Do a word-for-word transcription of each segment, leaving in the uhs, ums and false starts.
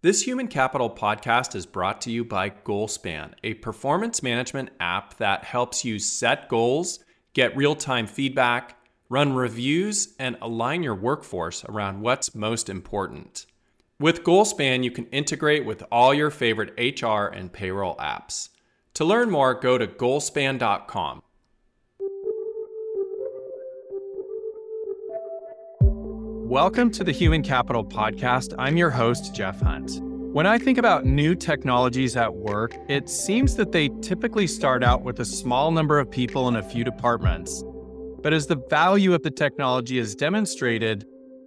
This Human Capital podcast is brought to you by GoalSpan, a performance management app that helps you set goals, get real-time feedback, run reviews, and align your workforce around what's most important. With GoalSpan, you can integrate with all your favorite H R and payroll apps. To learn more, go to goalspan dot com. Welcome to the Human Capital Podcast. I'm your host, Jeff Hunt. When I think about new technologies at work, it seems that they typically start out with a small number of people in a few departments. But as the value of the technology is demonstrated,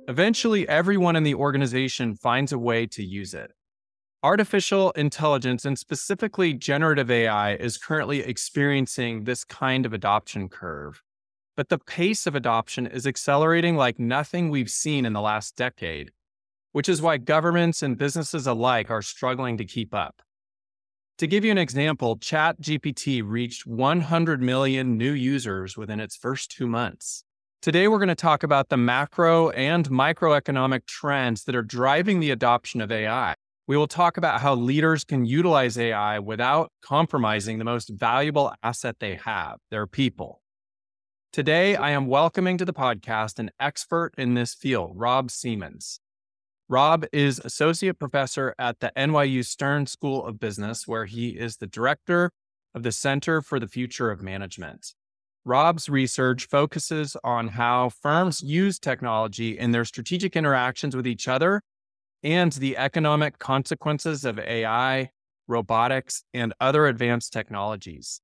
eventually everyone in the organization finds a way to use it. Artificial intelligence, and specifically generative A I, is currently experiencing this kind of adoption curve. But the pace of adoption is accelerating like nothing we've seen in the last decade, which is why governments and businesses alike are struggling to keep up. To give you an example, ChatGPT reached one hundred million new users within its first two months. Today, we're going to talk about the macro and microeconomic trends that are driving the adoption of A I. We will talk about how leaders can utilize A I without compromising the most valuable asset they have, their people. Today, I am welcoming to the podcast an expert in this field, Rob Siemens. Rob is associate professor at the N Y U Stern School of Business, where he is the director of the Center for the Future of Management. Rob's research focuses on how firms use technology in their strategic interactions with each other and the economic consequences of A I, robotics, and other advanced technologies.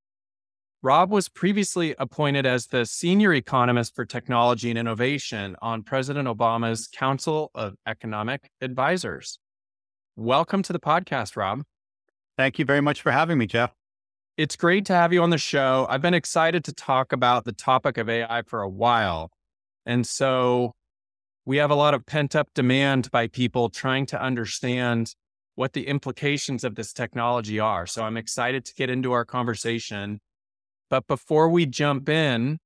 Rob was previously appointed as the senior economist for technology and innovation on President Obama's Council of Economic Advisors. Welcome to the podcast, Rob. Thank you very much for having me, Jeff. It's great to have you on the show. I've been excited to talk about the topic of A I for a while. And so we have a lot of pent-up demand by people trying to understand what the implications of this technology are. So I'm excited to get into our conversation. But before we jump in,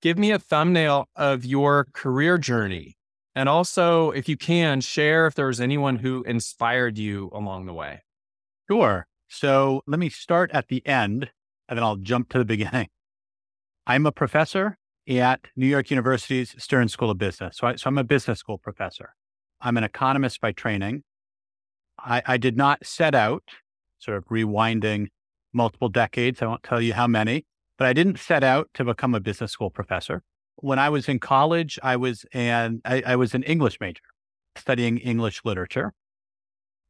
give me a thumbnail of your career journey. And also, if you can, share if there was anyone who inspired you along the way. Sure. So let me start at the end, and then I'll jump to the beginning. I'm a professor at New York University's Stern School of Business. So, I, so I'm a business school professor. I'm an economist by training. I, I did not set out, sort of rewinding multiple decades. I won't tell you how many, but I didn't set out to become a business school professor. When I was in college, I was an, I, I was an English major studying English literature.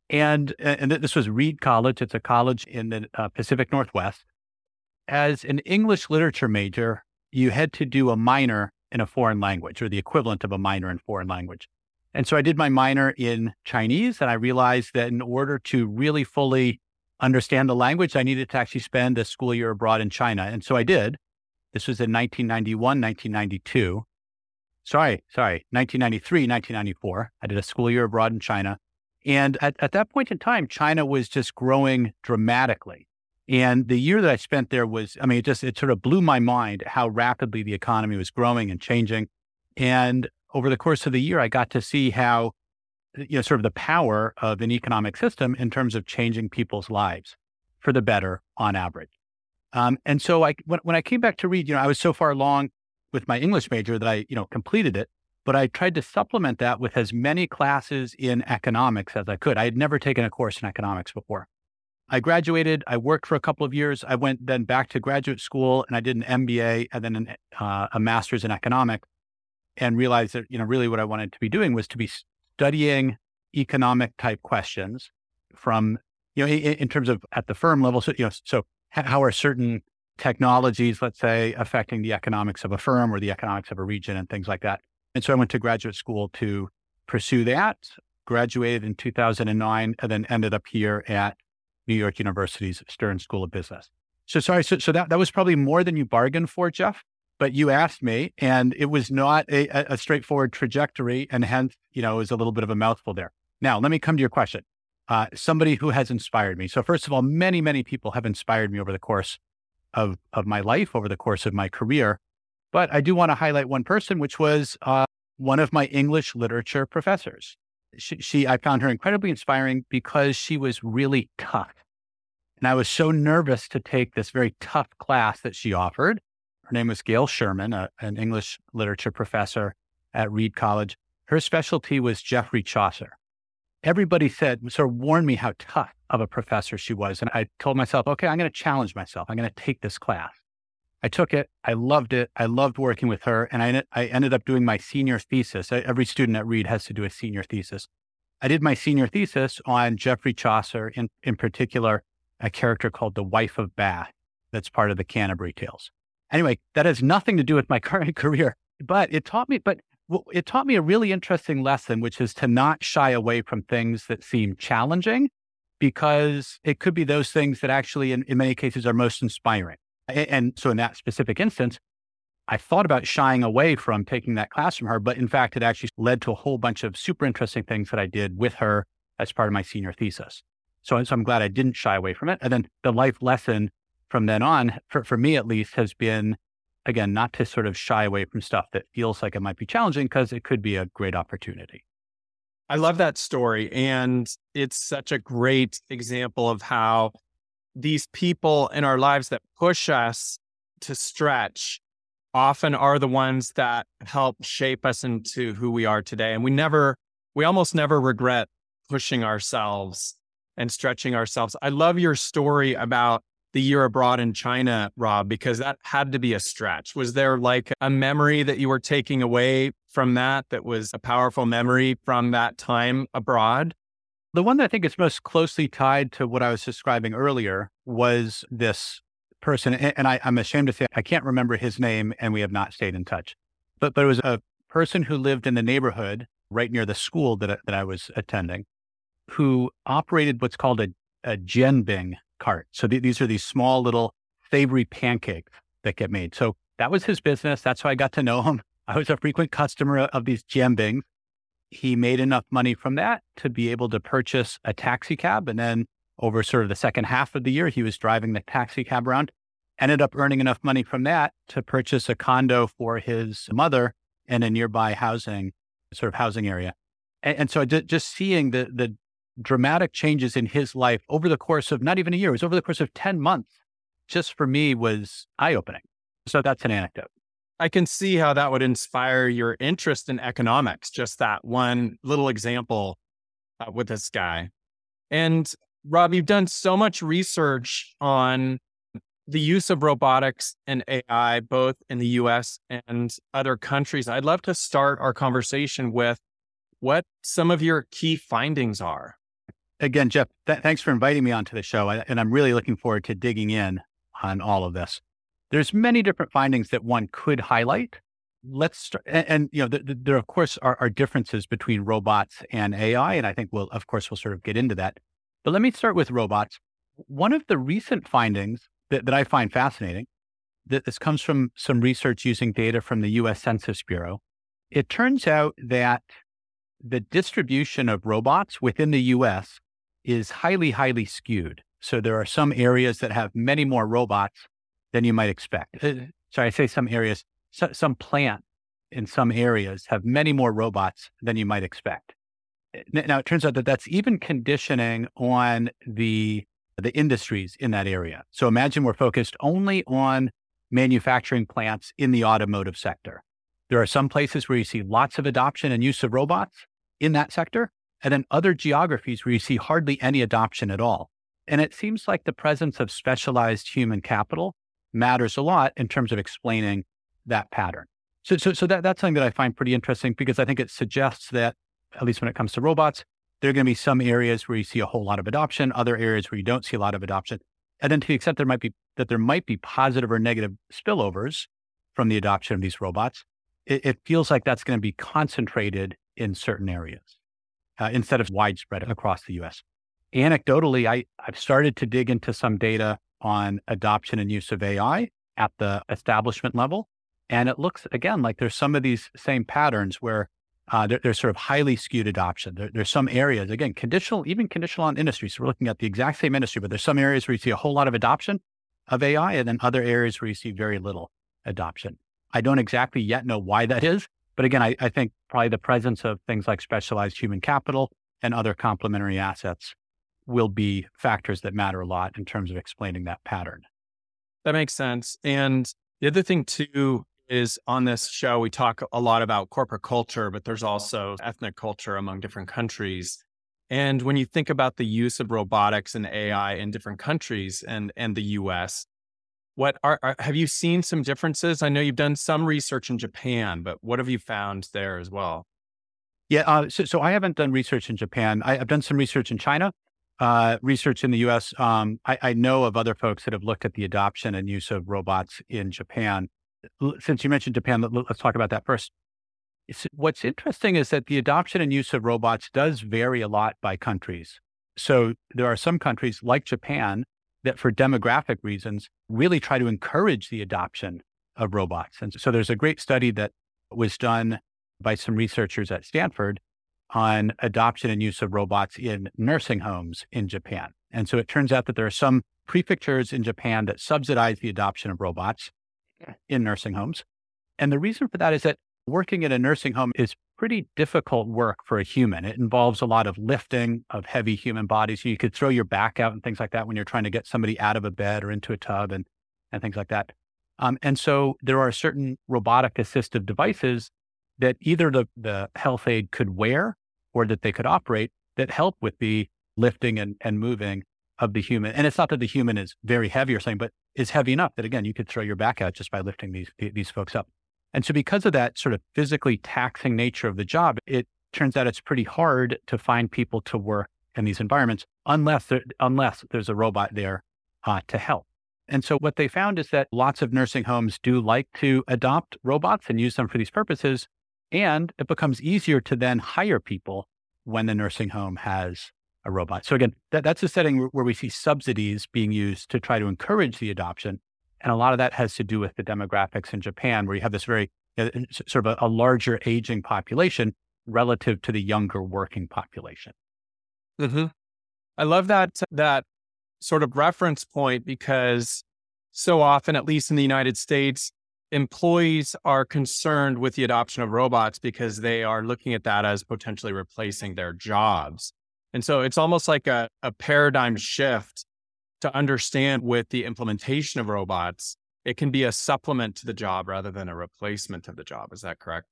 And, and this was Reed College. It's a college in the uh, Pacific Northwest. As an English literature major, you had to do a minor in a foreign language, or the equivalent of a minor in foreign language. And so I did my minor in Chinese, and I realized that in order to really fully understand the language, I needed to actually spend a school year abroad in China. And so I did. This was in nineteen ninety-one, nineteen ninety-two, sorry, sorry, nineteen ninety-three, nineteen ninety-four. I did a school year abroad in China. And at, at that point in time, China was just growing dramatically. And the year that I spent there was, I mean, it just, it sort of blew my mind how rapidly the economy was growing and changing. And over the course of the year, I got to see how, you know, sort of the power of an economic system in terms of changing people's lives for the better on average. Um, and so I, when, when I came back to Reed, you know, I was so far along with my English major that I, you know, completed it, but I tried to supplement that with as many classes in economics as I could. I had never taken a course in economics before. I graduated, I worked for a couple of years. I went then back to graduate school and I did an M B A and then an, uh, a master's in economics, and realized that, you know, really what I wanted to be doing was to be studying economic type questions from, you know, in, in terms of at the firm level. So, you know, so how are certain technologies, let's say, affecting the economics of a firm or the economics of a region and things like that. And so I went to graduate school to pursue that, graduated in two thousand nine, and then ended up here at New York University's Stern School of Business. So sorry, so, so that, that was probably more than you bargained for, Jeff. But you asked me, and it was not a, a straightforward trajectory, and hence, you know, it was a little bit of a mouthful there. Now, let me come to your question. Uh, somebody who has inspired me. So first of all, many, many people have inspired me over the course of, of my life, over the course of my career. But I do want to highlight one person, which was uh, one of my English literature professors. she, she, I found her incredibly inspiring because she was really tough. And I was so nervous to take this very tough class that she offered. Her name was Gail Sherman, a, an English literature professor at Reed College. Her specialty was Geoffrey Chaucer. Everybody said, sort of warned me how tough of a professor she was. And I told myself, okay, I'm going to challenge myself. I'm going to take this class. I took it. I loved it. I loved working with her. And I, I ended up doing my senior thesis. Every student at Reed has to do a senior thesis. I did my senior thesis on Geoffrey Chaucer, in, in particular, a character called the Wife of Bath that's part of the Canterbury Tales. Anyway, that has nothing to do with my current career, but it taught me, but it taught me a really interesting lesson, which is to not shy away from things that seem challenging, because it could be those things that actually, in, in many cases, are most inspiring. And so in that specific instance, I thought about shying away from taking that class from her, but in fact, it actually led to a whole bunch of super interesting things that I did with her as part of my senior thesis. So, so I'm glad I didn't shy away from it. And then the life lesson from then on, for, for me at least, has been, again, not to sort of shy away from stuff that feels like it might be challenging, because it could be a great opportunity. I love that story. And it's such a great example of how these people in our lives that push us to stretch often are the ones that help shape us into who we are today. And we never, we almost never regret pushing ourselves and stretching ourselves. I love your story about the year abroad in China, Rob, because that had to be a stretch. Was there like a memory that you were taking away from that that was a powerful memory from that time abroad? The one that I think is most closely tied to what I was describing earlier was this person, and I, I'm ashamed to say I can't remember his name, and we have not stayed in touch. But but it was a person who lived in the neighborhood right near the school that that I was attending, who operated what's called a a jenbing cart. So th- these are these small little savory pancakes that get made. So that was his business. That's how I got to know him. I was a frequent customer of these jenbings. He made enough money from that to be able to purchase a taxi cab. And then over sort of the second half of the year, he was driving the taxi cab around, ended up earning enough money from that to purchase a condo for his mother in a nearby housing, sort of housing area. And, and so I did, just seeing the the dramatic changes in his life over the course of not even a year, it was over the course of ten months, just for me was eye-opening. So that's an anecdote. I can see how that would inspire your interest in economics, just that one little example uh, with this guy. And Rob, you've done so much research on the use of robotics and A I, both in the U S and other countries. I'd love to start our conversation with what some of your key findings are. Again, Jeff, th- thanks for inviting me onto the show. I, and I'm really looking forward to digging in on all of this. There's many different findings that one could highlight. Let's start, and, and you know, the, the, there of course are, are differences between robots and A I, and I think we'll, of course, we'll sort of get into that. But let me start with robots. One of the recent findings that, that I find fascinating, that this comes from some research using data from the U S Census Bureau. It turns out that the distribution of robots within the U S is highly, highly skewed. So there are some areas that have many more robots than you might expect. Sorry, I say some areas, so, some plant in some areas have many more robots than you might expect. Now, it turns out that that's even conditioning on the the industries in that area. So imagine we're focused only on manufacturing plants in the automotive sector. There are some places where you see lots of adoption and use of robots in that sector, and then other geographies where you see hardly any adoption at all. And it seems like the presence of specialized human capital matters a lot in terms of explaining that pattern. So, so, so that, that's something that I find pretty interesting, because I think it suggests that, at least when it comes to robots, there are going to be some areas where you see a whole lot of adoption, other areas where you don't see a lot of adoption. And then to the extent there might be, that there might be positive or negative spillovers from the adoption of these robots, it, it feels like that's going to be concentrated in certain areas uh, instead of widespread across the U S. Anecdotally, I, I've started to dig into some data on adoption and use of A I at the establishment level. And it looks, again, like there's some of these same patterns where uh, there, there's sort of highly skewed adoption. There, there's some areas, again, conditional, even conditional on industry. So we're looking at the exact same industry, but there's some areas where you see a whole lot of adoption of A I, and then other areas where you see very little adoption. I don't exactly yet know why that is, But again, I, I think probably the presence of things like specialized human capital and other complementary assets will be factors that matter a lot in terms of explaining that pattern. That makes sense. And the other thing too is on this show, we talk a lot about corporate culture, but there's also ethnic culture among different countries. And when you think about the use of robotics and A I in different countries and, and the U S, what are, are, have you seen some differences? I know you've done some research in Japan, but what have you found there as well? Yeah, uh, so, so I haven't done research in Japan. I, I've done some research in China, uh, research in the U S. Um, I, I know of other folks that have looked at the adoption and use of robots in Japan. L- since you mentioned Japan, let, let's talk about that first. It's, what's interesting is that the adoption and use of robots does vary a lot by countries. So there are some countries like Japan that for demographic reasons, really try to encourage the adoption of robots. And so there's a great study that was done by some researchers at Stanford on adoption and use of robots in nursing homes in Japan. And so it turns out that there are some prefectures in Japan that subsidize the adoption of robots in nursing homes. And the reason for that is that working in a nursing home is pretty difficult work for a human. It involves a lot of lifting of heavy human bodies. You could throw your back out and things like that when you're trying to get somebody out of a bed or into a tub and, and things like that. Um, and so there are certain robotic assistive devices that either the, the health aide could wear or that they could operate that help with the lifting and, and moving of the human. And it's not that the human is very heavy or something, but is heavy enough that, again, you could throw your back out just by lifting these these folks up. And so because of that sort of physically taxing nature of the job, it turns out it's pretty hard to find people to work in these environments unless there, unless there's a robot there uh, to help. And so what they found is that lots of nursing homes do like to adopt robots and use them for these purposes. And it becomes easier to then hire people when the nursing home has a robot. So again, that, that's a setting where we see subsidies being used to try to encourage the adoption. And a lot of that has to do with the demographics in Japan, where you have this very uh, sort of a, a larger aging population relative to the younger working population. Mm-hmm. I love that, that sort of reference point, because so often, at least in the United States, employees are concerned with the adoption of robots because they are looking at that as potentially replacing their jobs. And so it's almost like a, a paradigm shift to understand with the implementation of robots, it can be a supplement to the job rather than a replacement of the job. Is that correct?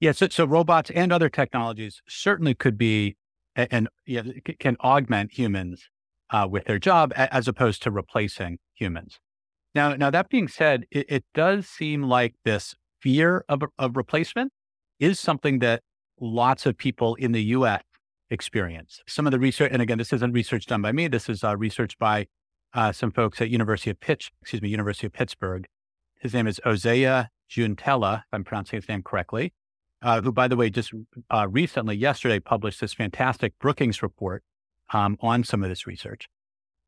Yes. Yeah, so, so robots and other technologies certainly could be and yeah, can augment humans uh, with their job as opposed to replacing humans. Now, now that being said, it, it does seem like this fear of, of replacement is something that lots of people in the U S experience. Some of the research, and again, this isn't research done by me. This is uh, research by uh, some folks at University of Pitch, excuse me, University of Pittsburgh. His name is Ozea Juntella, if I'm pronouncing his name correctly, uh, who, by the way, just uh, recently, yesterday, published this fantastic Brookings report um, on some of this research.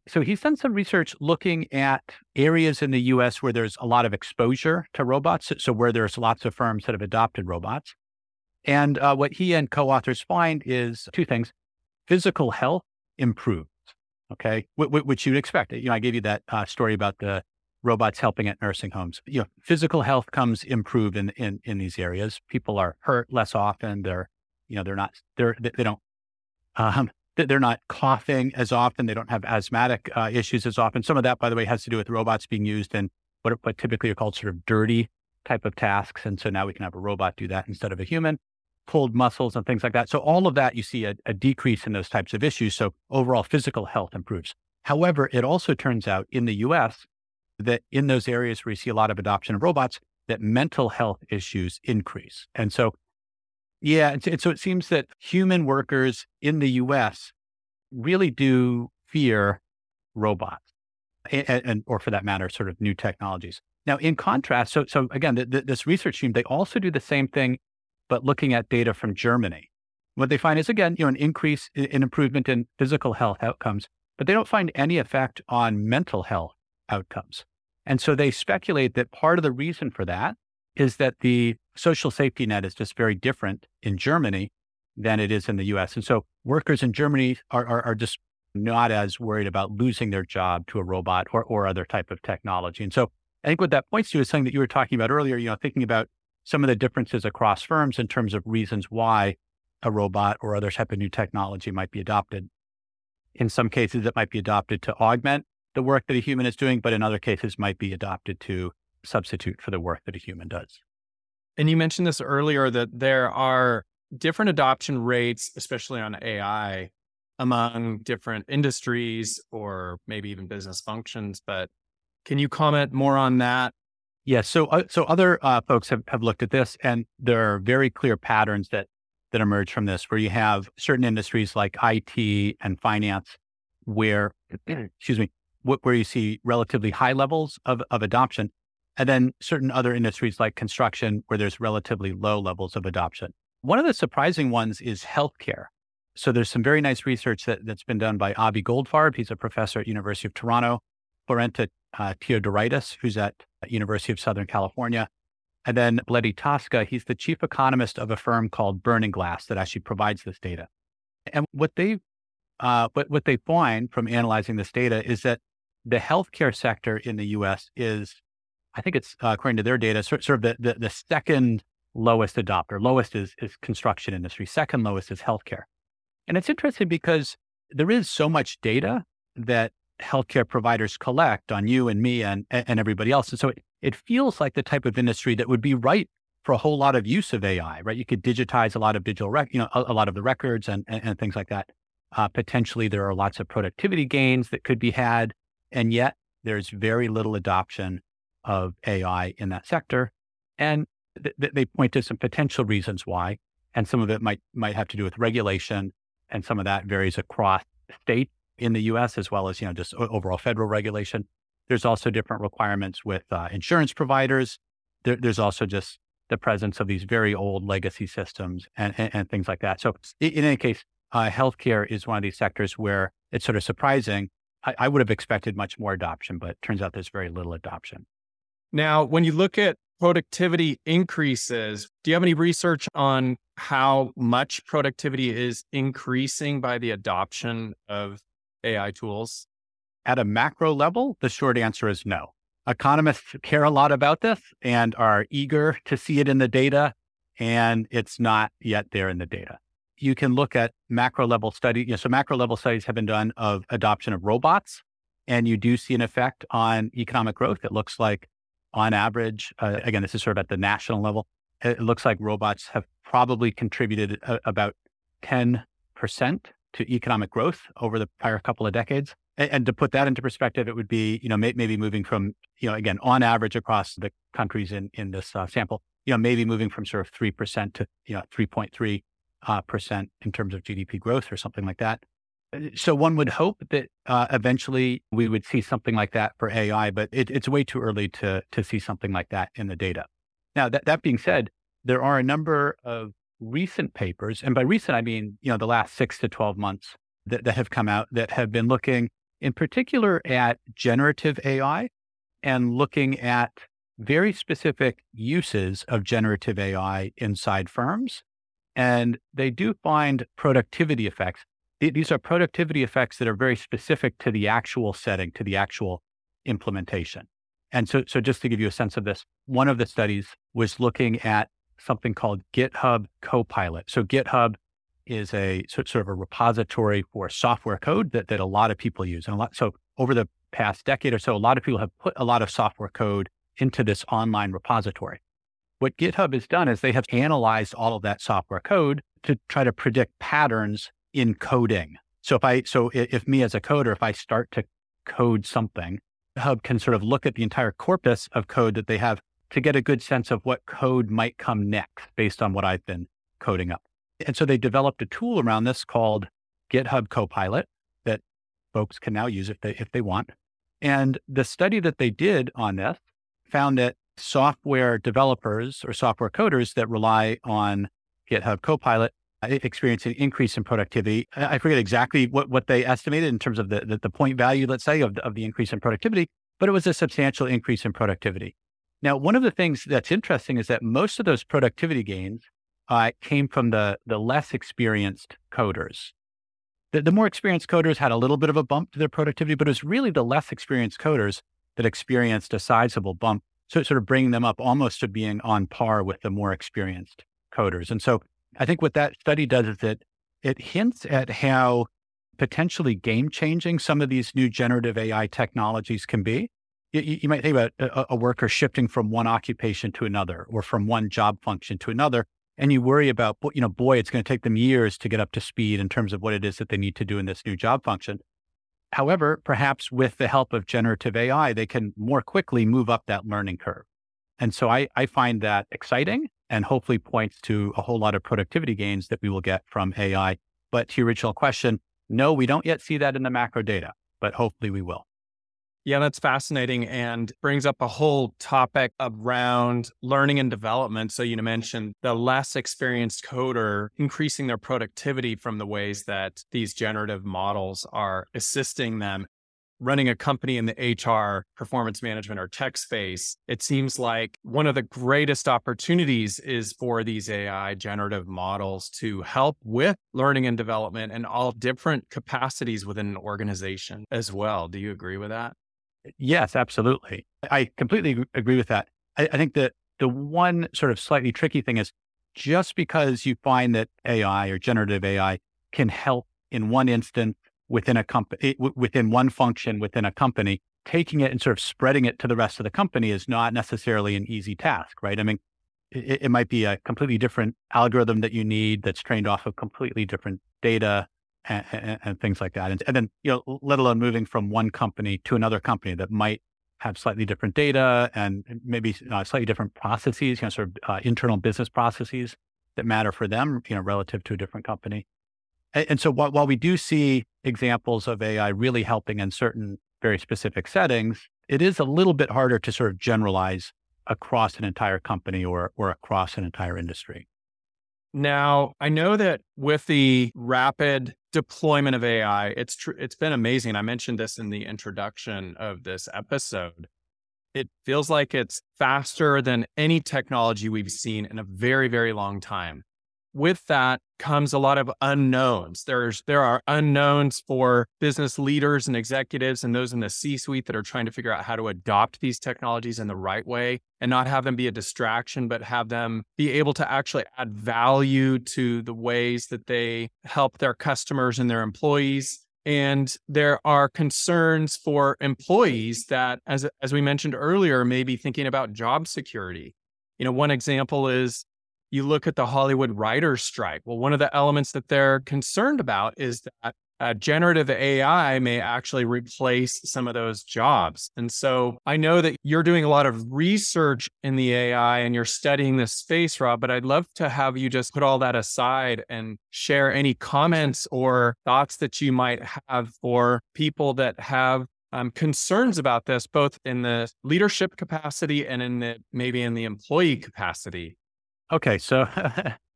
So he's done some research looking at areas in the U S where there's a lot of exposure to robots, so where there's lots of firms that have adopted robots. And uh, what he and co-authors find is two things. Physical health improves, okay, w- w- which you'd expect. You know, I gave you that uh, story about the robots helping at nursing homes. You know, physical health comes improved in, in, in these areas. People are hurt less often. They're, you know, they're not, they're, they, they don't, um, they're not coughing as often. They don't have asthmatic uh, issues as often. Some of that, by the way, has to do with robots being used in what, what typically are called sort of dirty type of tasks. And so now we can have a robot do that instead of a human. Pulled muscles and things like that. So all of that, you see a, a decrease in those types of issues. So overall physical health improves. However, it also turns out in the U S that in those areas where you see a lot of adoption of robots, that mental health issues increase. And so, yeah, and, and so it seems that human workers in the U S really do fear robots and, and or for that matter, sort of new technologies. Now, in contrast, so, so again, the, the, this research team, they also do the same thing but looking at data from Germany. What they find is, again, you know, an increase in improvement in physical health outcomes, but they don't find any effect on mental health outcomes. And so they speculate that part of the reason for that is that the social safety net is just very different in Germany than it is in the U S. And so workers in Germany are, are, are just not as worried about losing their job to a robot or, or other type of technology. And so I think what that points to is something that you were talking about earlier, you know, thinking about some of the differences across firms in terms of reasons why a robot or other type of new technology might be adopted. In some cases, it might be adopted to augment the work that a human is doing, but in other cases might be adopted to substitute for the work that a human does. And you mentioned this earlier, that there are different adoption rates, especially on A I, among different industries or maybe even business functions. But can you comment more on that? Yes. Yeah, so, uh, so other uh, folks have, have looked at this, and there are very clear patterns that that emerge from this, where you have certain industries like I T and finance, where, excuse me, where you see relatively high levels of, of adoption, and then certain other industries like construction, where there's relatively low levels of adoption. One of the surprising ones is healthcare. So there's some very nice research that, that's been done by Avi Goldfarb. He's a professor at University of Toronto, Florenta uh, Teodoraitis, who's at University of Southern California, and then Bledi Tosca. He's the chief economist of a firm called Burning Glass that actually provides this data. And what they uh, what, what they find from analyzing this data is that the healthcare sector in the U S is, I think it's, uh, according to their data, sort, sort of the, the, the second lowest adopter. Lowest is, is construction industry. Second lowest is healthcare. And it's interesting because there is so much data that healthcare providers collect on you and me and, and everybody else. And so it, it feels like the type of industry that would be right for a whole lot of use of A I, right? You could digitize a lot of digital, rec- you know, a, a lot of the records and, and, and things like that. Uh, potentially there are lots of productivity gains that could be had. And yet there's very little adoption of A I in that sector. And th- th- they point to some potential reasons why, and some of it might, might have to do with regulation. And some of that varies across state in the U S, as well as, you know, just overall federal regulation. There's also different requirements with uh, insurance providers. There, there's also just the presence of these very old legacy systems and, and, and things like that. So in any case, uh, healthcare is one of these sectors where it's sort of surprising. I, I would have expected much more adoption, but it turns out there's very little adoption. Now, when you look at productivity increases, do you have any research on how much productivity is increasing by the adoption of A I tools? At a macro level, the short answer is no. Economists care a lot about this and are eager to see it in the data, and it's not yet there in the data. You can look at macro level studies. You know, so macro level studies have been done of adoption of robots, and you do see an effect on economic growth. It looks like on average, uh, again, this is sort of at the national level, it looks like robots have probably contributed a, about ten percent to economic growth over the prior couple of decades. And, and to put that into perspective, it would be, you know, may, maybe moving from, you know, again, on average across the countries in, in this uh, sample, you know, maybe moving from sort of three percent to, you know, three point three percent uh, percent in terms of G D P growth or something like that. So one would hope that uh, eventually we would see something like that for A I, but it, it's way too early to to see something like that in the data. Now, that, that being said, there are a number of recent papers, and by recent, I mean, you know, the last six to twelve months that, that have come out that have been looking in particular at generative A I and looking at very specific uses of generative A I inside firms. And they do find productivity effects. These are productivity effects that are very specific to the actual setting, to the actual implementation. And so, so just to give you a sense of this, one of the studies was looking at something called GitHub Copilot. So GitHub is a sort of a repository for software code that, that a lot of people use. And a lot, so over the past decade or so, a lot of people have put a lot of software code into this online repository. What GitHub has done is they have analyzed all of that software code to try to predict patterns in coding. So if I, so if me as a coder, if I start to code something, GitHub can sort of look at the entire corpus of code that they have to get a good sense of what code might come next based on what I've been coding up. And so they developed a tool around this called GitHub Copilot that folks can now use if they, if they want. And the study that they did on this found that software developers or software coders that rely on GitHub Copilot experience an increase in productivity. I forget exactly what, what they estimated in terms of the, the, the point value, let's say, of the, of the increase in productivity, but it was a substantial increase in productivity. Now, one of the things that's interesting is that most of those productivity gains uh, came from the, the less experienced coders. The, the more experienced coders had a little bit of a bump to their productivity, but it was really the less experienced coders that experienced a sizable bump so sort of bringing them up almost to being on par with the more experienced coders. And so I think what that study does is that it hints at how potentially game-changing some of these new generative A I technologies can be. You, you might think about a, a worker shifting from one occupation to another or from one job function to another, and you worry about, you know, boy, it's going to take them years to get up to speed in terms of what it is that they need to do in this new job function. However, perhaps with the help of generative A I, they can more quickly move up that learning curve. And so I, I find that exciting and hopefully points to a whole lot of productivity gains that we will get from A I. But to your original question, no, we don't yet see that in the macro data, but hopefully we will. Yeah, that's fascinating and brings up a whole topic around learning and development. So you mentioned the less experienced coder increasing their productivity from the ways that these generative models are assisting them. Running a company in the H R, performance management, or tech space, it seems like one of the greatest opportunities is for these A I generative models to help with learning and development in all different capacities within an organization as well. Do you agree with that? Yes, absolutely. I completely agree with that. I, I think that the one sort of slightly tricky thing is just because you find that A I or generative A I can help in one instance within a company, within one function within a company, taking it and sort of spreading it to the rest of the company is not necessarily an easy task, right? I mean, it, it might be a completely different algorithm that you need that's trained off of completely different data and, and, and things like that. And, and then, you know, let alone moving from one company to another company that might have slightly different data and maybe uh, slightly different processes, you know, sort of uh, internal business processes that matter for them, you know, relative to a different company. And so while we do see examples of A I really helping in certain very specific settings, it is a little bit harder to sort of generalize across an entire company or or across an entire industry. Now, I know that with the rapid deployment of A I, it's tr- it's been amazing. I mentioned this in the introduction of this episode. It feels like it's faster than any technology we've seen in a very, very long time. With that comes a lot of unknowns. There's, there are unknowns for business leaders and executives and those in the C-suite that are trying to figure out how to adopt these technologies in the right way and not have them be a distraction, but have them be able to actually add value to the ways that they help their customers and their employees. And there are concerns for employees that, as, as we mentioned earlier, may be thinking about job security. You know, one example is, you look at the Hollywood writers' strike. Well, one of the elements that they're concerned about is that uh, generative A I may actually replace some of those jobs. And so I know that you're doing a lot of research in the A I and you're studying this space, Rob, but I'd love to have you just put all that aside and share any comments or thoughts that you might have for people that have Um, concerns about this, both in the leadership capacity and in the maybe in the employee capacity. Okay, so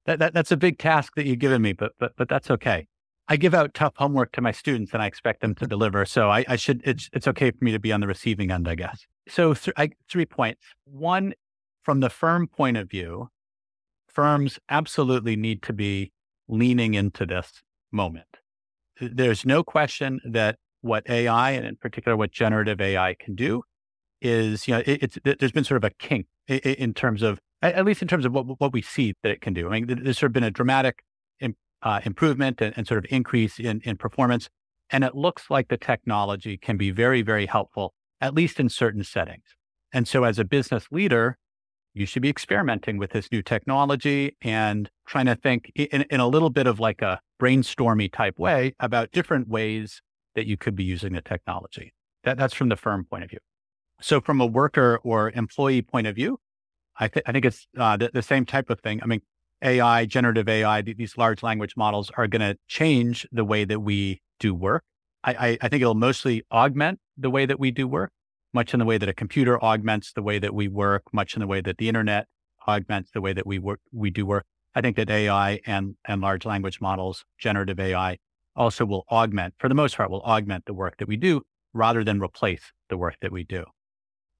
that, that that's a big task that you've given me, but but but that's okay. I give out tough homework to my students, and I expect them to deliver. So I, I should it's it's okay for me to be on the receiving end, I guess. So th- I, three points. One, from the firm point of view, firms absolutely need to be leaning into this moment. There's no question that what A I, and in particular what generative A I, can do is, you know, it, it's there's been sort of a kink in terms of, at least in terms of what what we see that it can do. I mean, there's sort of been a dramatic uh, improvement and, and sort of increase in, in performance. And it looks like the technology can be very, very helpful, at least in certain settings. And so as a business leader, you should be experimenting with this new technology and trying to think in, in a little bit of like a brainstormy type way about different ways that you could be using the technology. That, that's from the firm point of view. So from a worker or employee point of view, I, th- I think it's uh, the, the same type of thing. I mean, A I, generative A I, th- these large language models are going to change the way that we do work. I, I, I think it'll mostly augment the way that we do work, much in the way that a computer augments the way that we work, much in the way that the internet augments the way that we work. We do work. I think that A I and, and large language models, generative A I, also will augment, for the most part, will augment the work that we do rather than replace the work that we do.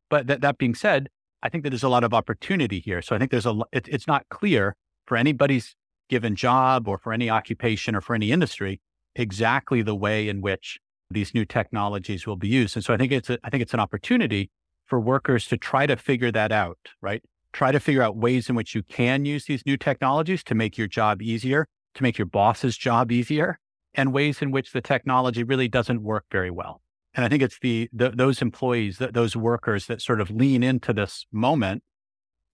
But th- that being said, I think that there's a lot of opportunity here. So I think there's a, it, it's not clear for anybody's given job or for any occupation or for any industry, exactly the way in which these new technologies will be used. And so I think it's, a, I think it's an opportunity for workers to try to figure that out, right? Try to figure out ways in which you can use these new technologies to make your job easier, to make your boss's job easier, and ways in which the technology really doesn't work very well. And I think it's the, the those employees, the, those workers that sort of lean into this moment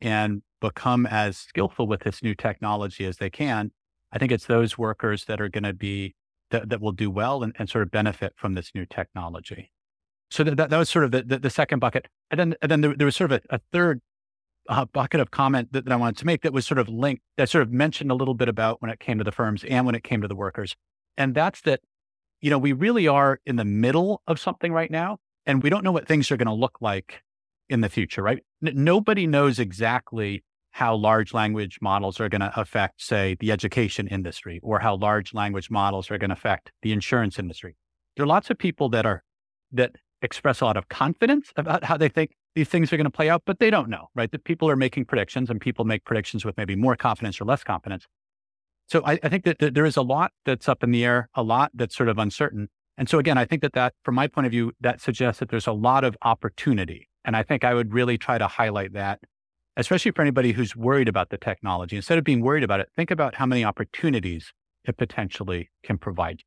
and become as skillful with this new technology as they can. I think it's those workers that are going to be, that, that will do well and, and sort of benefit from this new technology. So that, that, that was sort of the, the, the second bucket. And then, and then there, there was sort of a, a third uh, bucket of comment that, that I wanted to make that was sort of linked, that sort of mentioned a little bit about when it came to the firms and when it came to the workers. And that's that, you know, we really are in the middle of something right now, and we don't know what things are going to look like in the future, right? N- nobody knows exactly how large language models are going to affect, say, the education industry, or how large language models are going to affect the insurance industry. There are lots of people that are, that express a lot of confidence about how they think these things are going to play out, but they don't know, right? That people are making predictions, and people make predictions with maybe more confidence or less confidence. So I, I think that th- there is a lot that's up in the air, a lot that's sort of uncertain. And so again, I think that that, from my point of view, that suggests that there's a lot of opportunity. And I think I would really try to highlight that, especially for anybody who's worried about the technology. Instead of being worried about it, think about how many opportunities it potentially can provide.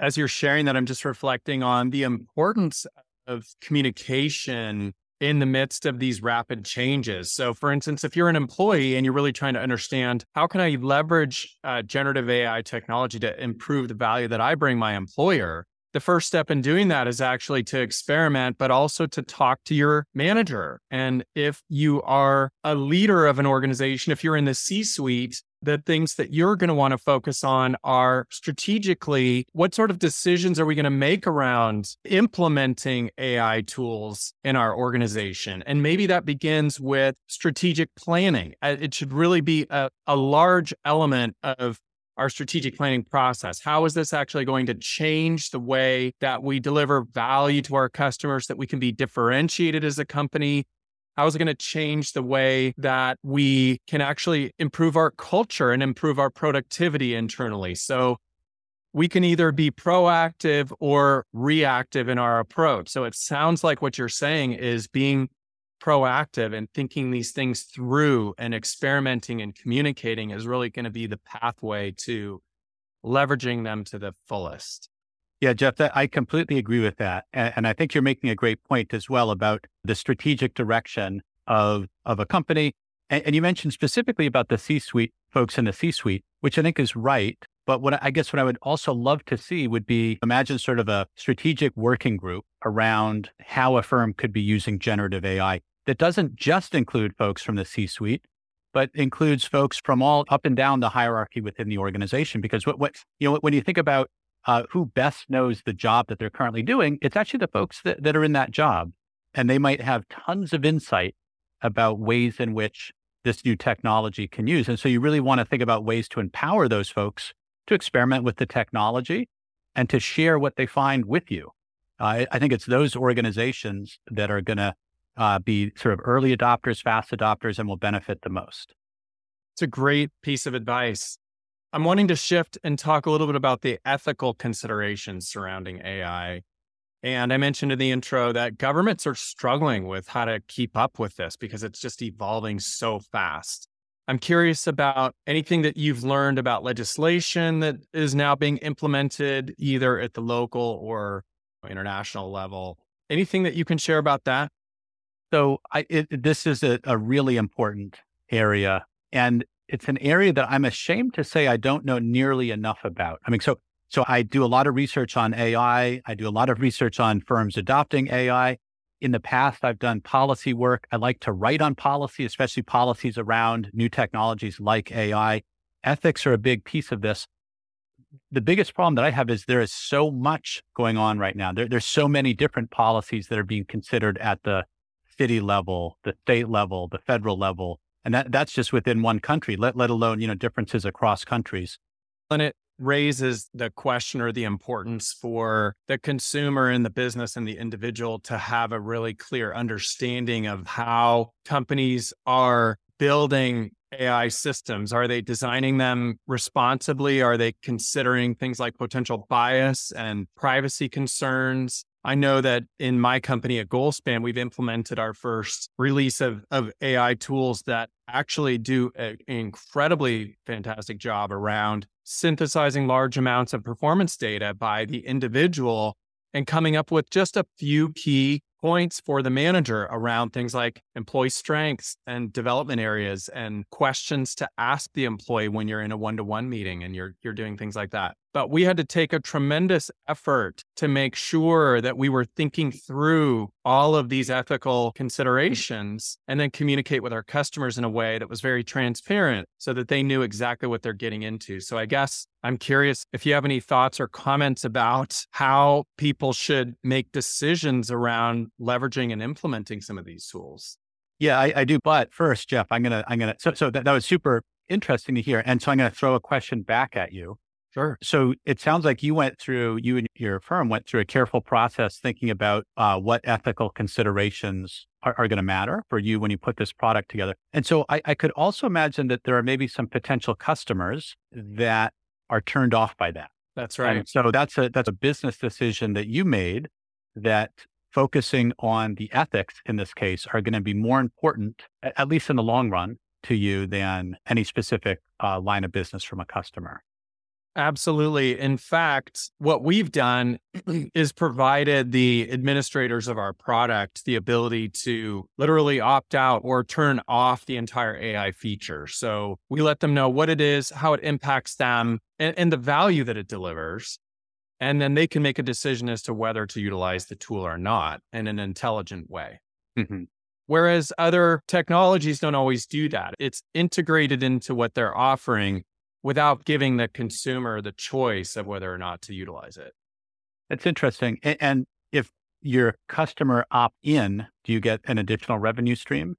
As you're sharing that, I'm just reflecting on the importance of communication in the midst of these rapid changes. So for instance, if you're an employee and you're really trying to understand, how can I leverage uh, generative A I technology to improve the value that I bring my employer? The first step in doing that is actually to experiment, but also to talk to your manager. And if you are a leader of an organization, if you're in the C-suite, the things that you're going to want to focus on are strategically, what sort of decisions are we going to make around implementing A I tools in our organization? And maybe that begins with strategic planning. It should really be a, a large element of our strategic planning process. How is this actually going to change the way that we deliver value to our customers, that we can be differentiated as a company? How is it going to change the way that we can actually improve our culture and improve our productivity internally? So we can either be proactive or reactive in our approach. So it sounds like what you're saying is being proactive and thinking these things through and experimenting and communicating is really going to be the pathway to leveraging them to the fullest. Yeah, Jeff, that, I completely agree with that. And, and I think you're making a great point as well about the strategic direction of, of a company. And, and you mentioned specifically about the C-suite, folks in the C-suite, which I think is right. But what I guess what I would also love to see would be, imagine sort of a strategic working group around how a firm could be using generative A I that doesn't just include folks from the C-suite, but includes folks from all up and down the hierarchy within the organization. Because what, what you know, when you think about uh, who best knows the job that they're currently doing, it's actually the folks that, that are in that job. And they might have tons of insight about ways in which this new technology can use. And so you really want to think about ways to empower those folks to experiment with the technology and to share what they find with you. Uh, I, I think it's those organizations that are going to uh, be sort of early adopters, fast adopters, and will benefit the most. It's a great piece of advice. I'm wanting to shift and talk a little bit about the ethical considerations surrounding A I. And I mentioned in the intro that governments are struggling with how to keep up with this because it's just evolving so fast. I'm curious about anything that you've learned about legislation that is now being implemented either at the local or international level. Anything that you can share about that? So I, it, this is a, a really important area, and it's an area that I'm ashamed to say I don't know nearly enough about. I mean, so so I do a lot of research on A I. I do a lot of research on firms adopting A I. In the past, I've done policy work. I like to write on policy, especially policies around new technologies like A I. Ethics are a big piece of this. The biggest problem that I have is there is so much going on right now. There, there's so many different policies that are being considered at the city level, the state level, the federal level. And that, that's just within one country, let, let alone, you know, differences across countries. And it raises the question or the importance for the consumer and the business and the individual to have a really clear understanding of how companies are building A I systems. Are they designing them responsibly? Are they considering things like potential bias and privacy concerns? I know that in my company at GoalSpan, we've implemented our first release of, of A I tools that actually do an incredibly fantastic job around synthesizing large amounts of performance data by the individual and coming up with just a few key points for the manager around things like employee strengths and development areas and questions to ask the employee when you're in a one-to-one meeting and you're you're doing things like that. But we had to take a tremendous effort to make sure that we were thinking through all of these ethical considerations and then communicate with our customers in a way that was very transparent so that they knew exactly what they're getting into. So I guess I'm curious if you have any thoughts or comments about how people should make decisions around leveraging and implementing some of these tools. Yeah, I, I do. But first, Jeff, I'm going to, I'm going to, so, so that, that was super interesting to hear. And so I'm going to throw a question back at you. Sure. So it sounds like you went through, you and your firm went through a careful process thinking about uh, what ethical considerations are, are going to matter for you when you put this product together. And so I, I could also imagine that there are maybe some potential customers that are turned off by that. That's right. And so that's a, that's a business decision that you made, that focusing on the ethics in this case are going to be more important, at least in the long run, to you than any specific uh, line of business from a customer. Absolutely. In fact, what we've done is provided the administrators of our product the ability to literally opt out or turn off the entire A I feature. So we let them know what it is, how it impacts them, and, and the value that it delivers. And then they can make a decision as to whether to utilize the tool or not in an intelligent way. Mm-hmm. Whereas other technologies don't always do that. It's integrated into what they're offering without giving the consumer the choice of whether or not to utilize it. That's interesting. And, and if your customer opt in, do you get an additional revenue stream?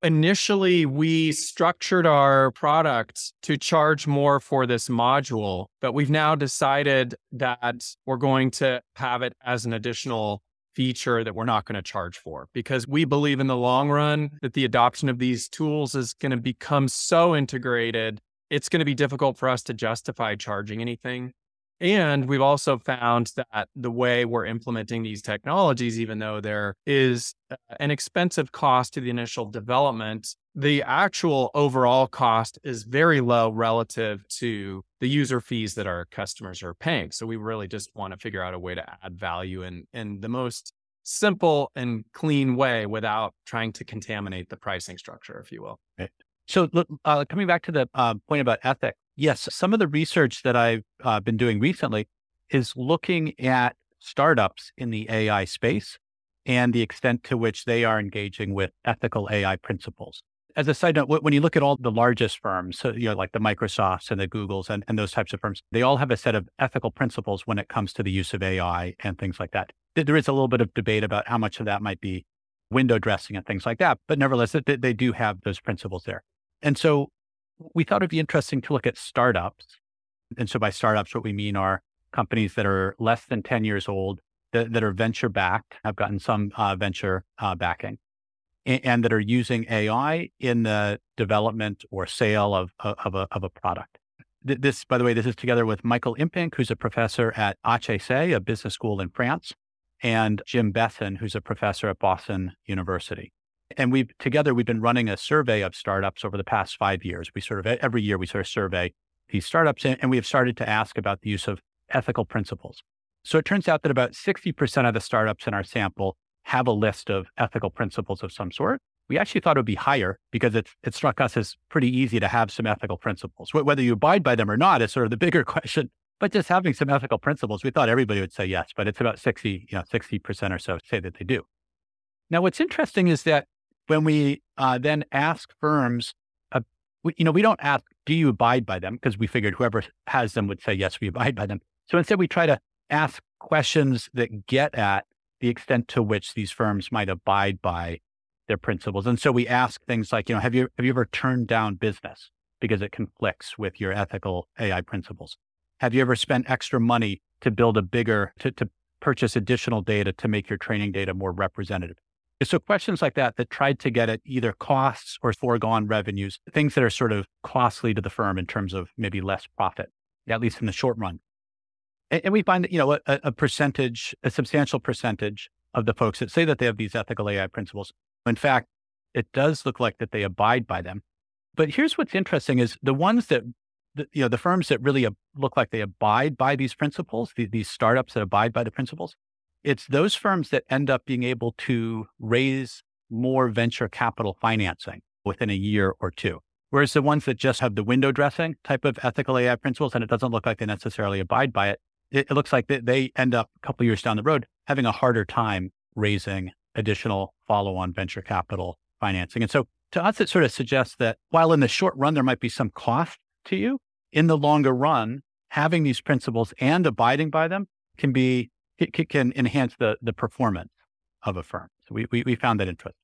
Initially, we structured our product to charge more for this module, but we've now decided that we're going to have it as an additional feature that we're not going to charge for, because we believe in the long run that the adoption of these tools is going to become so integrated it's going to be difficult for us to justify charging anything. And we've also found that the way we're implementing these technologies, even though there is an expensive cost to the initial development, the actual overall cost is very low relative to the user fees that our customers are paying. So we really just want to figure out a way to add value in, in the most simple and clean way without trying to contaminate the pricing structure, if you will. Right. So uh, coming back to the uh, point about ethics, yes, some of the research that I've uh, been doing recently is looking at startups in the A I space and the extent to which they are engaging with ethical A I principles. As a side note, when you look at all the largest firms, so, you know, like the Microsofts and the Googles and, and those types of firms, they all have a set of ethical principles when it comes to the use of A I and things like that. There is a little bit of debate about how much of that might be window dressing and things like that, but nevertheless, they, they do have those principles there. And so we thought it'd be interesting to look at startups. And so by startups, what we mean are companies that are less than ten years old, that, that are venture backed, have gotten some uh, venture uh, backing, and, and that are using A I in the development or sale of, of, a, of a product. This, by the way, this is together with Michael Impink, who's a professor at H E C, a business school in France, and Jim Bessen, who's a professor at Boston University. And we've together, we've been running a survey of startups over the past five years. We sort of, every year we sort of survey these startups, and we have started to ask about the use of ethical principles. So it turns out that about sixty percent of the startups in our sample have a list of ethical principles of some sort. We actually thought it would be higher because it, it struck us as pretty easy to have some ethical principles. Whether you abide by them or not is sort of the bigger question, but just having some ethical principles, we thought everybody would say yes, but it's about sixty, you know, sixty percent or so say that they do. Now, what's interesting is that when we uh, then ask firms, uh, we, you know, we don't ask, do you abide by them? Because we figured whoever has them would say, yes, we abide by them. So instead, we try to ask questions that get at the extent to which these firms might abide by their principles. And so we ask things like, you know, have you have you ever turned down business because it conflicts with your ethical A I principles? Have you ever spent extra money to build a bigger, to, to purchase additional data to make your training data more representative? So questions like that, that tried to get at either costs or foregone revenues, things that are sort of costly to the firm in terms of maybe less profit, at least in the short run. And, and we find that, you know, a, a percentage, a substantial percentage of the folks that say that they have these ethical A I principles, in fact, it does look like that they abide by them. But here's what's interesting is the ones that, the, you know, the firms that really ab- look like they abide by these principles, the, these startups that abide by the principles, it's those firms that end up being able to raise more venture capital financing within a year or two. Whereas the ones that just have the window dressing type of ethical A I principles, and it doesn't look like they necessarily abide by it, it, it looks like they, they end up a couple of years down the road having a harder time raising additional follow-on venture capital financing. And so to us, it sort of suggests that while in the short run, there might be some cost to you, in the longer run, having these principles and abiding by them can be, it can enhance the the performance of a firm. So we, we, we found that interesting.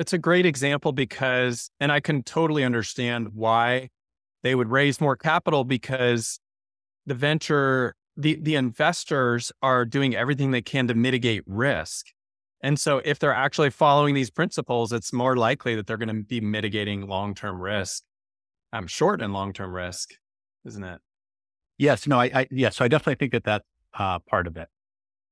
It's a great example because, and I can totally understand why they would raise more capital, because the venture, the, the investors are doing everything they can to mitigate risk. And so if they're actually following these principles, it's more likely that they're going to be mitigating long-term risk, um, short and long-term risk, isn't it? Yes, no, I, I yeah, so I definitely think that that's uh, part of it.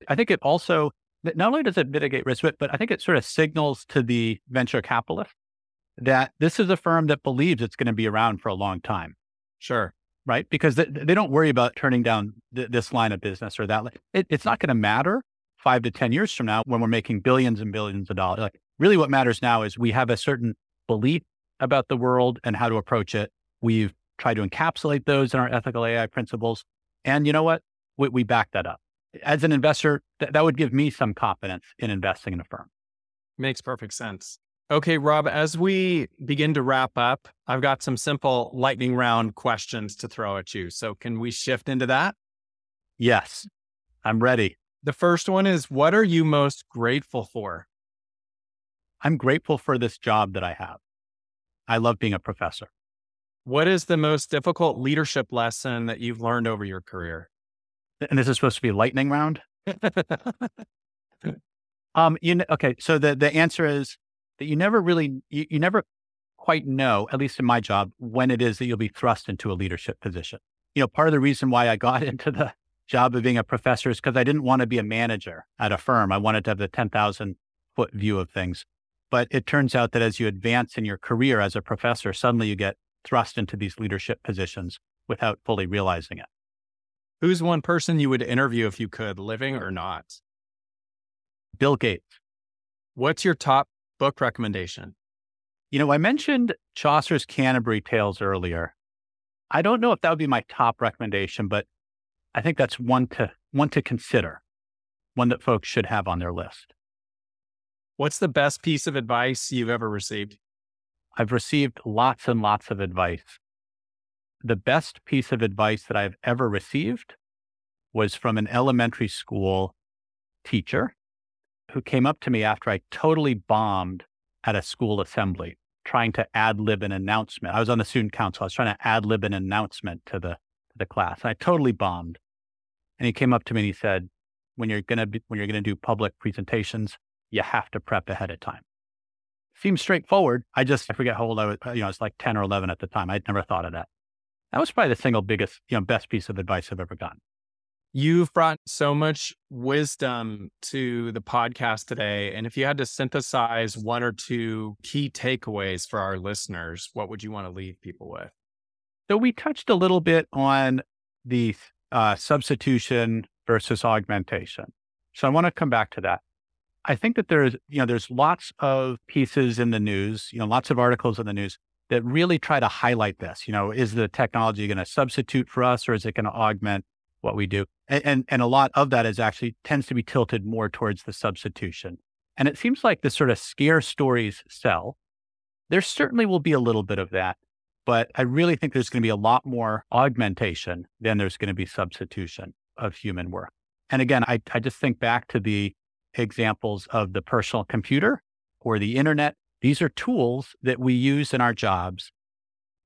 I think it also, not only does it mitigate risk, but I think it sort of signals to the venture capitalist that this is a firm that believes it's going to be around for a long time. Sure. Right? Because they, they don't worry about turning down th- this line of business or that. It, it's not going to matter five to ten years from now when we're making billions and billions of dollars. Like, really what matters now is we have a certain belief about the world and how to approach it. We've tried to encapsulate those in our ethical A I principles. And you know what? We, we back that up. As an investor, th- that would give me some confidence in investing in a firm. Makes perfect sense. Okay, Rob, as we begin to wrap up, I've got some simple lightning round questions to throw at you. So can we shift into that? Yes, I'm ready. The first one is, what are you most grateful for? I'm grateful for this job that I have. I love being a professor. What is the most difficult leadership lesson that you've learned over your career? And this is supposed to be lightning round? um, you know, okay, so the, the answer is that you never really, you, you never quite know, at least in my job, when it is that you'll be thrust into a leadership position. You know, part of the reason why I got into the job of being a professor is because I didn't want to be a manager at a firm. I wanted to have the ten thousand foot view of things. But it turns out that as you advance in your career as a professor, suddenly you get thrust into these leadership positions without fully realizing it. Who's one person you would interview if you could, living or not? Bill Gates. What's your top book recommendation? You know, I mentioned Chaucer's Canterbury Tales earlier. I don't know if that would be my top recommendation, but I think that's one to one to consider, one that folks should have on their list. What's the best piece of advice you've ever received? I've received lots and lots of advice. The best piece of advice that I've ever received was from an elementary school teacher who came up to me after I totally bombed at a school assembly, trying to ad lib an announcement. I was on the student council. I was trying to ad lib an announcement to the the class. I totally bombed. And he came up to me and he said, when you're going to, when you're going to do public presentations, you have to prep ahead of time. Seems straightforward. I just, I forget how old I was, you know, it's like ten or eleven at the time. I'd never thought of that. That was probably the single biggest, you know, best piece of advice I've ever gotten. You've brought so much wisdom to the podcast today. And if you had to synthesize one or two key takeaways for our listeners, what would you want to leave people with? So we touched a little bit on the uh, substitution versus augmentation. So I want to come back to that. I think that there's, you know, there's lots of pieces in the news, you know, lots of articles in the news that really try to highlight this. You know, is the technology going to substitute for us, or is it going to augment what we do? And, and and a lot of that is actually tends to be tilted more towards the substitution. And it seems like the sort of scare stories sell. There certainly will be a little bit of that. But I really think there's going to be a lot more augmentation than there's going to be substitution of human work. And again, I, I just think back to the examples of the personal computer or the internet. These are tools that we use in our jobs.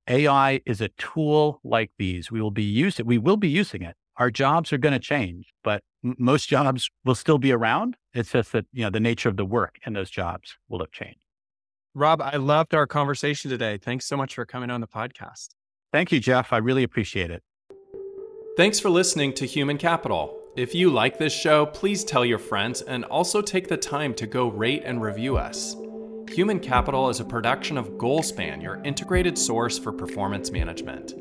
A I is a tool like these. We will be using, we will be using it. Our jobs are going to change, but m- most jobs will still be around. It's just that, you know, the nature of the work in those jobs will have changed. Rob, I loved our conversation today. Thanks so much for coming on the podcast. Thank you, Jeff. I really appreciate it. Thanks for listening to Human Capital. If you like this show, please tell your friends and also take the time to go rate and review us. Human Capital is a production of GoalSpan, your integrated source for performance management.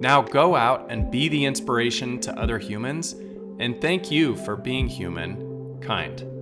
Now go out and be the inspiration to other humans, and thank you for being human, kind.